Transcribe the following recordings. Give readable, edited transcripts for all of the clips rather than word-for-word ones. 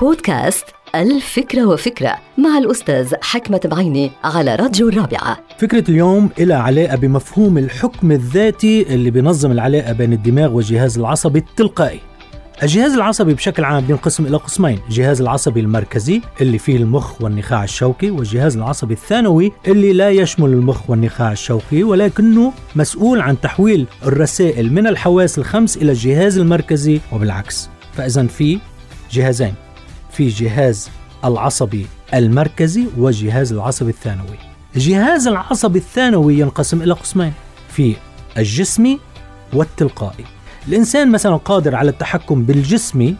بودكاست ألف فكرة وفكرة مع الأستاذ حكمة بعيني على راديو الرابعة. فكرة اليوم إلها علاقة بمفهوم الحكم الذاتي اللي بينظم العلاقة بين الدماغ والجهاز العصبي التلقائي. الجهاز العصبي بشكل عام بينقسم إلى قسمين: الجهاز العصبي المركزي اللي فيه المخ والنخاع الشوكي، والجهاز العصبي الثانوي اللي لا يشمل المخ والنخاع الشوكي ولكنه مسؤول عن تحويل الرسائل من الحواس الخمس إلى الجهاز المركزي وبالعكس. فإذن في جهازين، في جهاز العصبي المركزي وجهاز العصبي الثانوي. الجهاز العصبي الثانوي ينقسم إلى قسمين، في الجسمي والتلقائي. الإنسان مثلا قادر على التحكم بالجسمي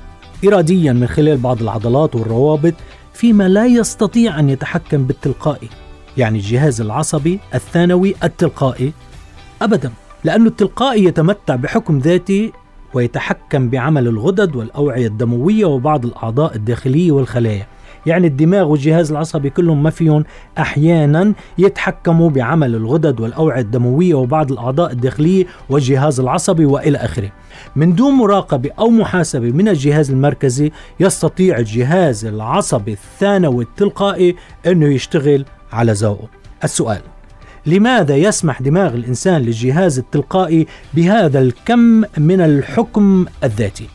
إراديا من خلال بعض العضلات والروابط، فيما لا يستطيع أن يتحكم بالتلقائي، يعني الجهاز العصبي الثانوي التلقائي أبدا، لأنه التلقائي يتمتع بحكم ذاتي ويتحكم بعمل الغدد والأوعية الدموية وبعض الأعضاء الداخلية والخلايا. يعني الدماغ والجهاز العصبي كلهم ما فيهم أحيانا يتحكموا بعمل الغدد والأوعية الدموية وبعض الأعضاء الداخلية والجهاز العصبي وإلى آخره. من دون مراقبة أو محاسبة من الجهاز المركزي يستطيع الجهاز العصبي الثانوي التلقائي أنه يشتغل على ذوقه. السؤال: لماذا يسمح دماغ الإنسان للجهاز التلقائي بهذا الكم من الحكم الذاتي؟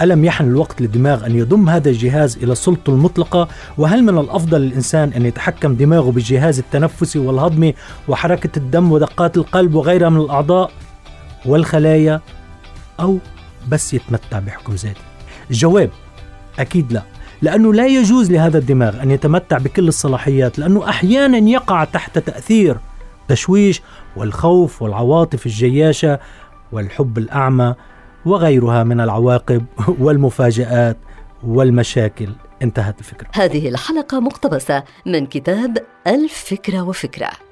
ألم يحن الوقت للدماغ أن يضم هذا الجهاز إلى سلطته المطلقة؟ وهل من الأفضل للإنسان أن يتحكم دماغه بالجهاز التنفسي والهضمي وحركة الدم ودقات القلب وغيرها من الأعضاء والخلايا، أو بس يتمتع بحكم ذاتي؟ الجواب أكيد لا، لأنه لا يجوز لهذا الدماغ أن يتمتع بكل الصلاحيات، لأنه أحيانا يقع تحت تأثير تشويش والخوف والعواطف الجياشة والحب الأعمى وغيرها من العواقب والمفاجآت والمشاكل. انتهت الفكرة. هذه الحلقة مقتبسة من كتاب ألف فكرة وفكرة.